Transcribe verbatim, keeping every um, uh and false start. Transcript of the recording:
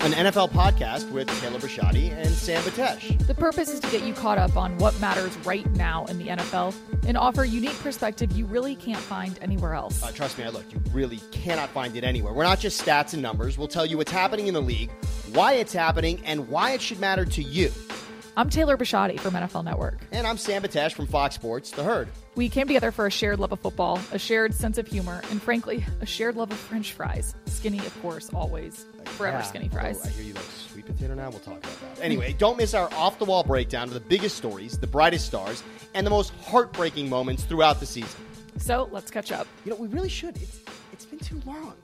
An N F L podcast with Taylor Brashotti and Sam Batash. The purpose is to get you caught up on what matters right now in the N F L and offer unique perspective you really can't find anywhere else. Uh, trust me, I looked. You really cannot find it anywhere. We're not just stats and numbers. We'll tell you what's happening in the league, why it's happening, and why it should matter to you. I'm Taylor Brashotti from N F L Network. And I'm Sam Batash from Fox Sports, The Herd. We came together for a shared love of football, a shared sense of humor, and frankly, a shared love of French fries. Skinny, of course, always. Forever yeah. Skinny fries. Oh, I hear you like sweet potato now. We'll talk about that. Anyway, don't miss our off-the-wall breakdown of the biggest stories, the brightest stars, and the most heartbreaking moments throughout the season. So, let's catch up. You know, we really should. It's It's been too long.